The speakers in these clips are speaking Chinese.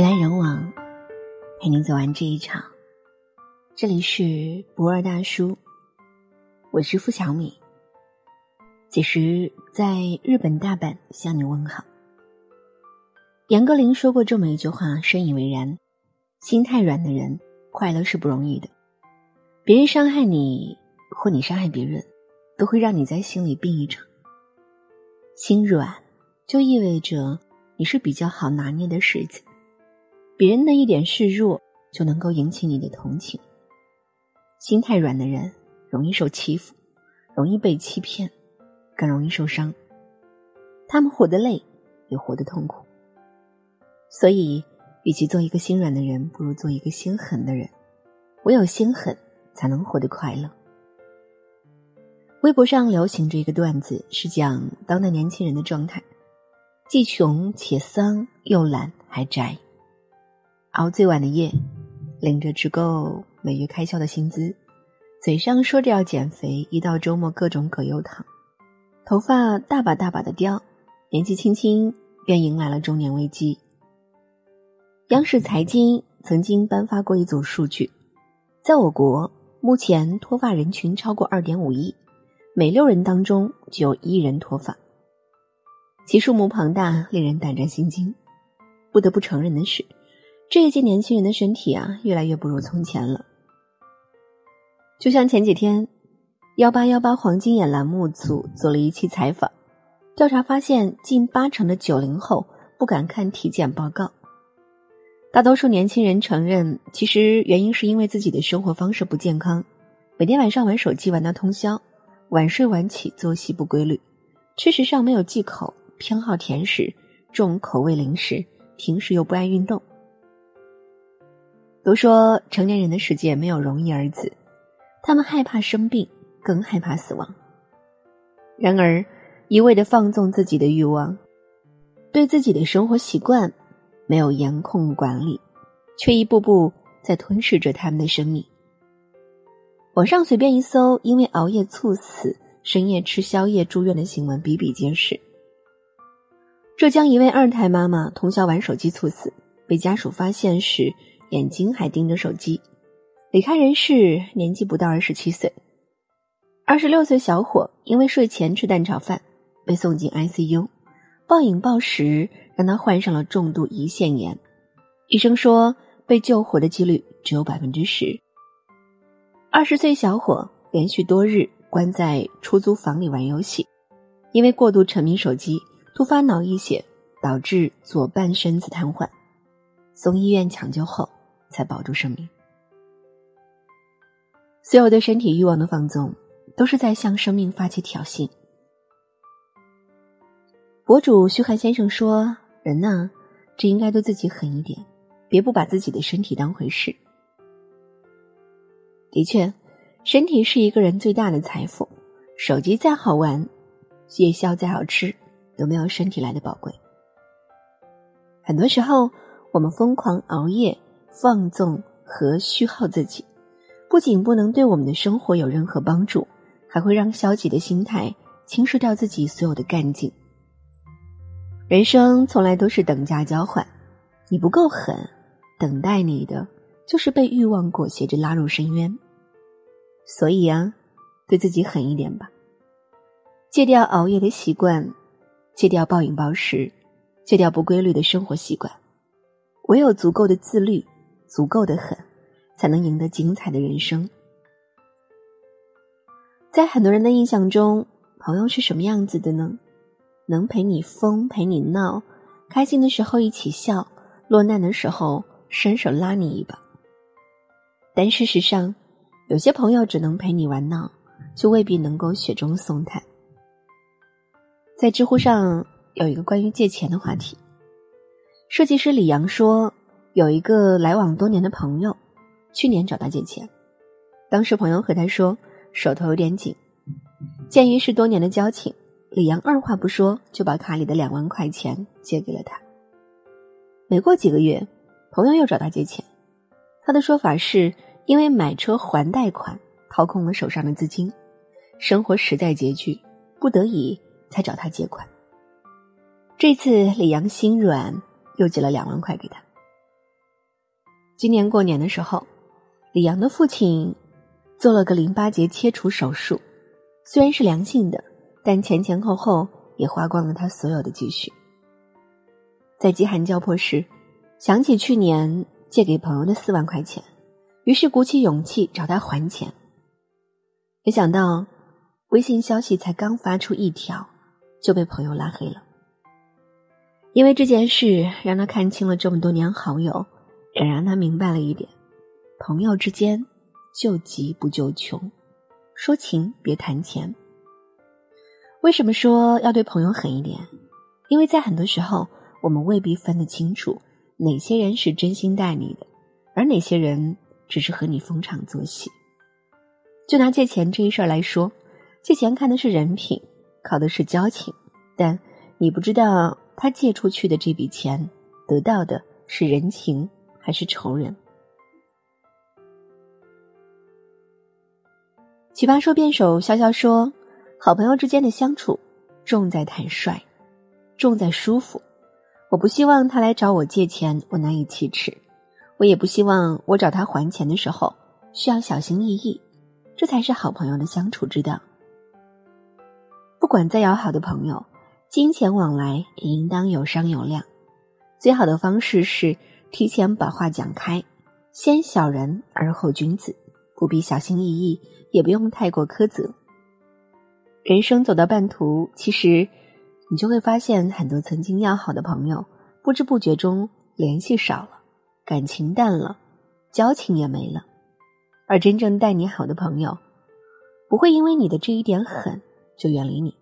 人来人往，陪您走完这一场。这里是不二大叔，我是付小米，此时在日本大阪向你问好。杨歌苓说过这么一句话，深以为然：心太软的人，快乐是不容易的。别人伤害你，或你伤害别人，都会让你在心里病一场。心软就意味着你是比较好拿捏的柿子，别人的一点示弱就能够引起你的同情。心太软的人容易受欺负，容易被欺骗，更容易受伤，他们活得累也活得痛苦。所以与其做一个心软的人，不如做一个心狠的人。唯有心狠才能活得快乐。微博上流行着一个段子，是讲当代年轻人的状态，既穷且丧，又懒还宅，熬最晚的夜，领着只够每月开销的薪资，嘴上说着要减肥，一到周末各种葛优躺，头发大把大把的掉，年纪轻轻便迎来了中年危机。央视财经曾经颁发过一组数据，在我国目前脱发人群超过 2.5 亿，每6人当中就有1人脱发，其数目庞大，令人胆战心惊。不得不承认的是，这一届年轻人的身体越来越不如从前了。就像前几天1818黄金眼栏目组做了一期采访，调查发现近80%的90后不敢看体检报告。大多数年轻人承认，其实原因是因为自己的生活方式不健康，每天晚上玩手机玩到通宵，晚睡晚起，作息不规律，吃食上没有忌口，偏好甜食，重口味零食，平时又不爱运动。都说成年人的世界没有容易二字，他们害怕生病，更害怕死亡。然而一味地放纵自己的欲望，对自己的生活习惯没有严控管理，却一步步在吞噬着他们的生命。网上随便一搜，因为熬夜猝死、深夜吃宵夜住院的新闻比比皆是。浙江一位二胎妈妈通宵玩手机猝死，被家属发现时眼睛还盯着手机，离开人世，年纪不到27岁。26岁小伙因为睡前吃蛋炒饭被送进 ICU， 暴饮暴食让他患上了重度胰腺炎，医生说被救活的几率只有10%。20岁小伙连续多日关在出租房里玩游戏，因为过度沉迷手机，突发脑溢血，导致左半身子瘫痪，送医院抢救后才保住生命。所有对身体欲望的放纵，都是在向生命发起挑衅。博主徐寒先生说，人呢，这应该对自己狠一点，别不把自己的身体当回事。的确，身体是一个人最大的财富，手机再好玩，夜宵再好吃，都没有身体来的宝贵。很多时候我们疯狂熬夜、放纵和虚耗自己，不仅不能对我们的生活有任何帮助，还会让消极的心态侵蚀掉自己所有的干劲。人生从来都是等价交换，你不够狠，等待你的就是被欲望裹挟着拉入深渊。所以对自己狠一点吧，戒掉熬夜的习惯，戒掉暴饮暴食，戒掉不规律的生活习惯。唯有足够的自律，足够的狠，才能赢得精彩的人生。在很多人的印象中，朋友是什么样子的呢？能陪你疯，陪你闹，开心的时候一起笑，落难的时候伸手拉你一把。但事实上，有些朋友只能陪你玩闹，却未必能够雪中送炭。在知乎上有一个关于借钱的话题，设计师李阳说，有一个来往多年的朋友，去年找他借钱。当时朋友和他说手头有点紧，鉴于是多年的交情，李阳二话不说就把卡里的2万块钱借给了他。没过几个月，朋友又找他借钱，他的说法是因为买车还贷款掏空了手上的资金，生活实在拮据，不得已才找他借款。这次李阳心软，又借了2万块给他，今年过年的时候，李阳的父亲做了个淋巴结切除手术，虽然是良性的，但前前后后也花光了他所有的积蓄。在饥寒交迫时，想起去年借给朋友的4万块钱，于是鼓起勇气找他还钱。没想到微信消息才刚发出一条，就被朋友拉黑了。因为这件事让他看清了这么多年好友，也让他明白了一点，朋友之间救急不救穷，说情别谈钱。为什么说要对朋友狠一点？因为在很多时候我们未必分得清楚哪些人是真心待你的，而哪些人只是和你逢场作戏。就拿借钱这一事儿来说，借钱看的是人品，靠的是交情，但你不知道他借出去的这笔钱得到的是人情还是仇人。奇葩说辩手潇潇说，好朋友之间的相处重在坦率，重在舒服。我不希望他来找我借钱我难以启齿，我也不希望我找他还钱的时候需要小心翼翼，这才是好朋友的相处之道。不管再要好的朋友，金钱往来也应当有商有量。最好的方式是提前把话讲开，先小人而后君子，不必小心翼翼，也不用太过苛责。人生走到半途，其实你就会发现很多曾经要好的朋友不知不觉中联系少了，感情淡了，交情也没了。而真正待你好的朋友不会因为你的这一点狠就远离你。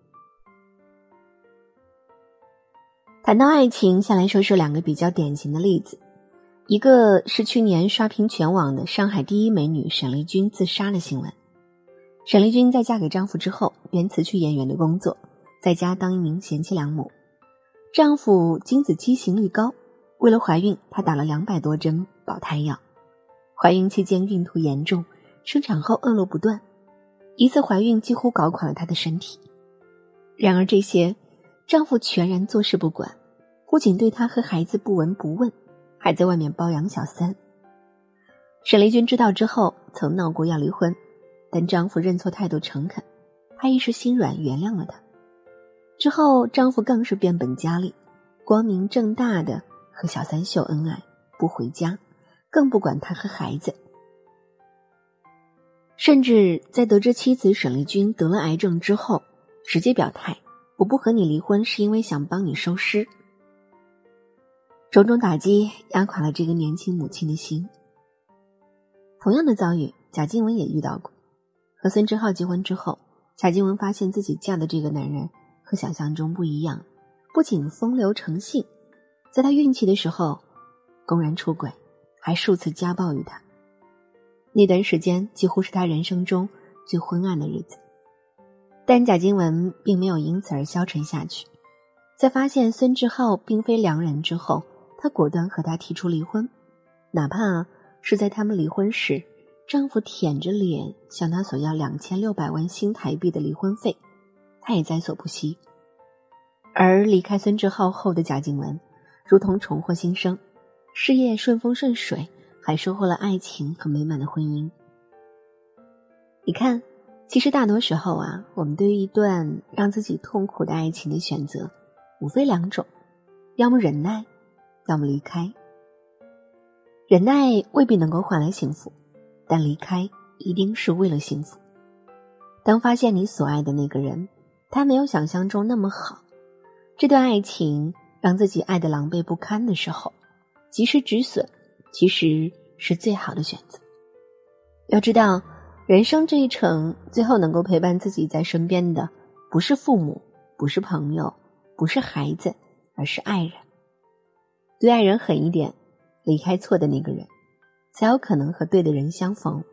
谈到爱情，先来说说两个比较典型的例子。一个是去年刷屏全网的上海第一美女沈丽君自杀的新闻。沈丽君在嫁给丈夫之后便辞去演员的工作，在家当一名贤妻良母。丈夫精子畸形率高，为了怀孕她打了200多针保胎药。怀孕期间孕吐严重，生产后恶露不断，一次怀孕几乎搞垮了她的身体。然而这些丈夫全然坐视不管，不仅对她和孩子不闻不问，还在外面包养小三。沈丽君知道之后曾闹过要离婚，但丈夫认错态度诚恳，她一时心软原谅了他。之后丈夫更是变本加厉，光明正大的和小三秀恩爱，不回家，更不管她和孩子。甚至在得知妻子沈丽君得了癌症之后，直接表态，我不和你离婚是因为想帮你收尸。种种打击压垮了这个年轻母亲的心。同样的遭遇贾静雯也遇到过。和孙志浩结婚之后，贾静雯发现自己嫁的这个男人和想象中不一样，不仅风流成性，在她孕期的时候公然出轨，还数次家暴于她。那段时间几乎是她人生中最昏暗的日子。但贾静雯并没有因此而消沉下去，在发现孙志浩并非良人之后，她果断和他提出离婚，哪怕是在他们离婚时丈夫舔着脸向她索要2600万新台币的离婚费，她也在所不惜。而离开孙志浩后的贾静雯如同重获新生，事业顺风顺水，还收获了爱情和美满的婚姻。你看，其实大多时候啊，我们对于一段让自己痛苦的爱情的选择无非2种，要么忍耐，要么离开。忍耐未必能够换来幸福，但离开一定是为了幸福。当发现你所爱的那个人他没有想象中那么好，这段爱情让自己爱得狼狈不堪的时候，及时止损其实是最好的选择。要知道人生这一程，最后能够陪伴自己在身边的不是父母，不是朋友，不是孩子，而是爱人。对爱人狠一点，离开错的那个人才有可能和对的人相逢。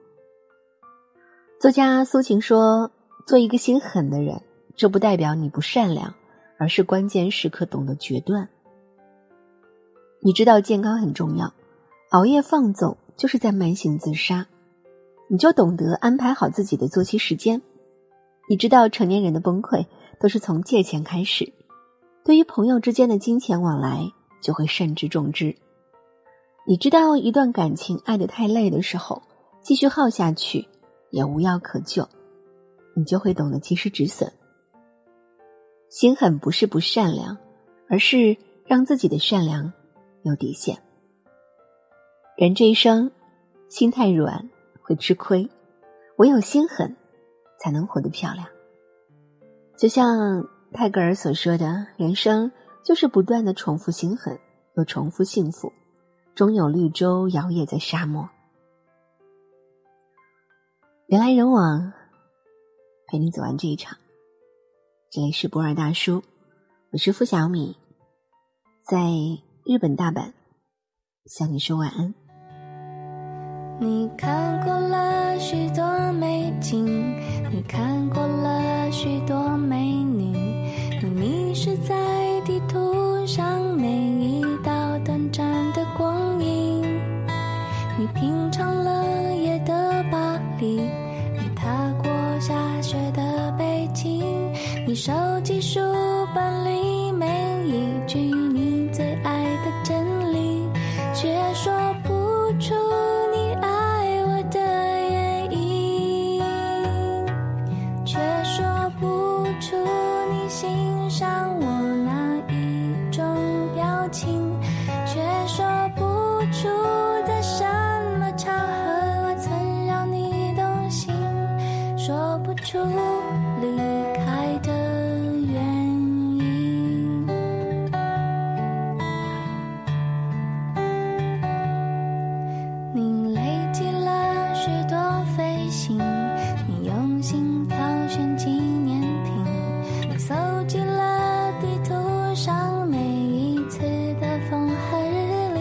作家苏晴说，做一个心狠的人，这不代表你不善良，而是关键时刻懂得决断。你知道健康很重要，熬夜放纵就是在慢性自杀，你就懂得安排好自己的作息时间。你知道成年人的崩溃都是从借钱开始，对于朋友之间的金钱往来就会慎之重之。你知道一段感情爱得太累的时候，继续耗下去也无药可救，你就会懂得及时止损。心狠不是不善良，而是让自己的善良有底线。人这一生，心太软会吃亏，唯有心狠才能活得漂亮。就像泰戈尔所说的，人生就是不断的重复心狠，又重复幸福，终有绿洲摇曳在沙漠。人来人往，陪你走完这一场。这里是博尔大叔，我是付小米，在日本大阪向你说晚安。你看过了许多美景，你看过了许多美女，你迷失在地图上每一道短暂的光影。你品尝了夜的巴黎，你踏过下雪的北京，你收集书本里每一句你最爱的真理，却说不出你爱我的原因，却说不出你欣赏我哪一种表情，却说不出在什么场合我曾让你动心，说不出离开的原因。你累积了许多飞行，你用心挑选纪念品，你搜集了地图上每一次的风和日丽，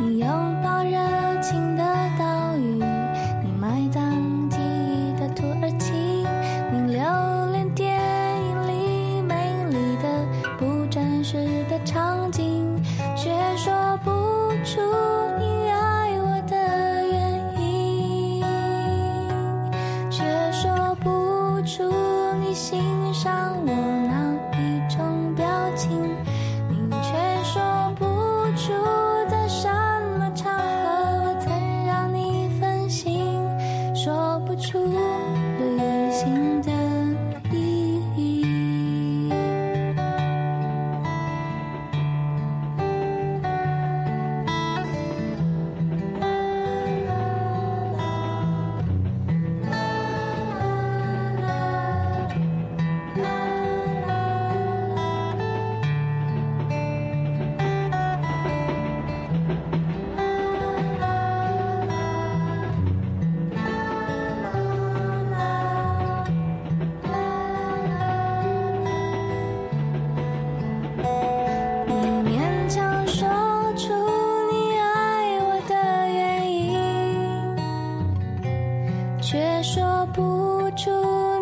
你拥抱热情的岛屿，你埋葬记忆的土耳其，你留恋电影里美丽的不真实的场景，却说不出你爱我的原因，却说不出你欣赏我哪一种表情，你却说不出在什么场合我曾让你分心，说不出旅行的意义。你勉强说出你爱我的原因，却说不出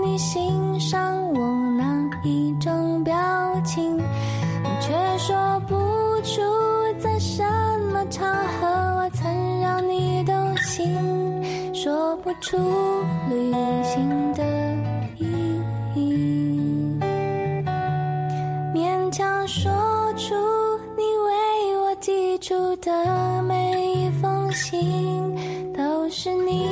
你欣赏我哪一种表情，你却说不出在什么场合我曾让你动心，说不出旅行的意义。勉强说出你为我寄出的每一封信，都是你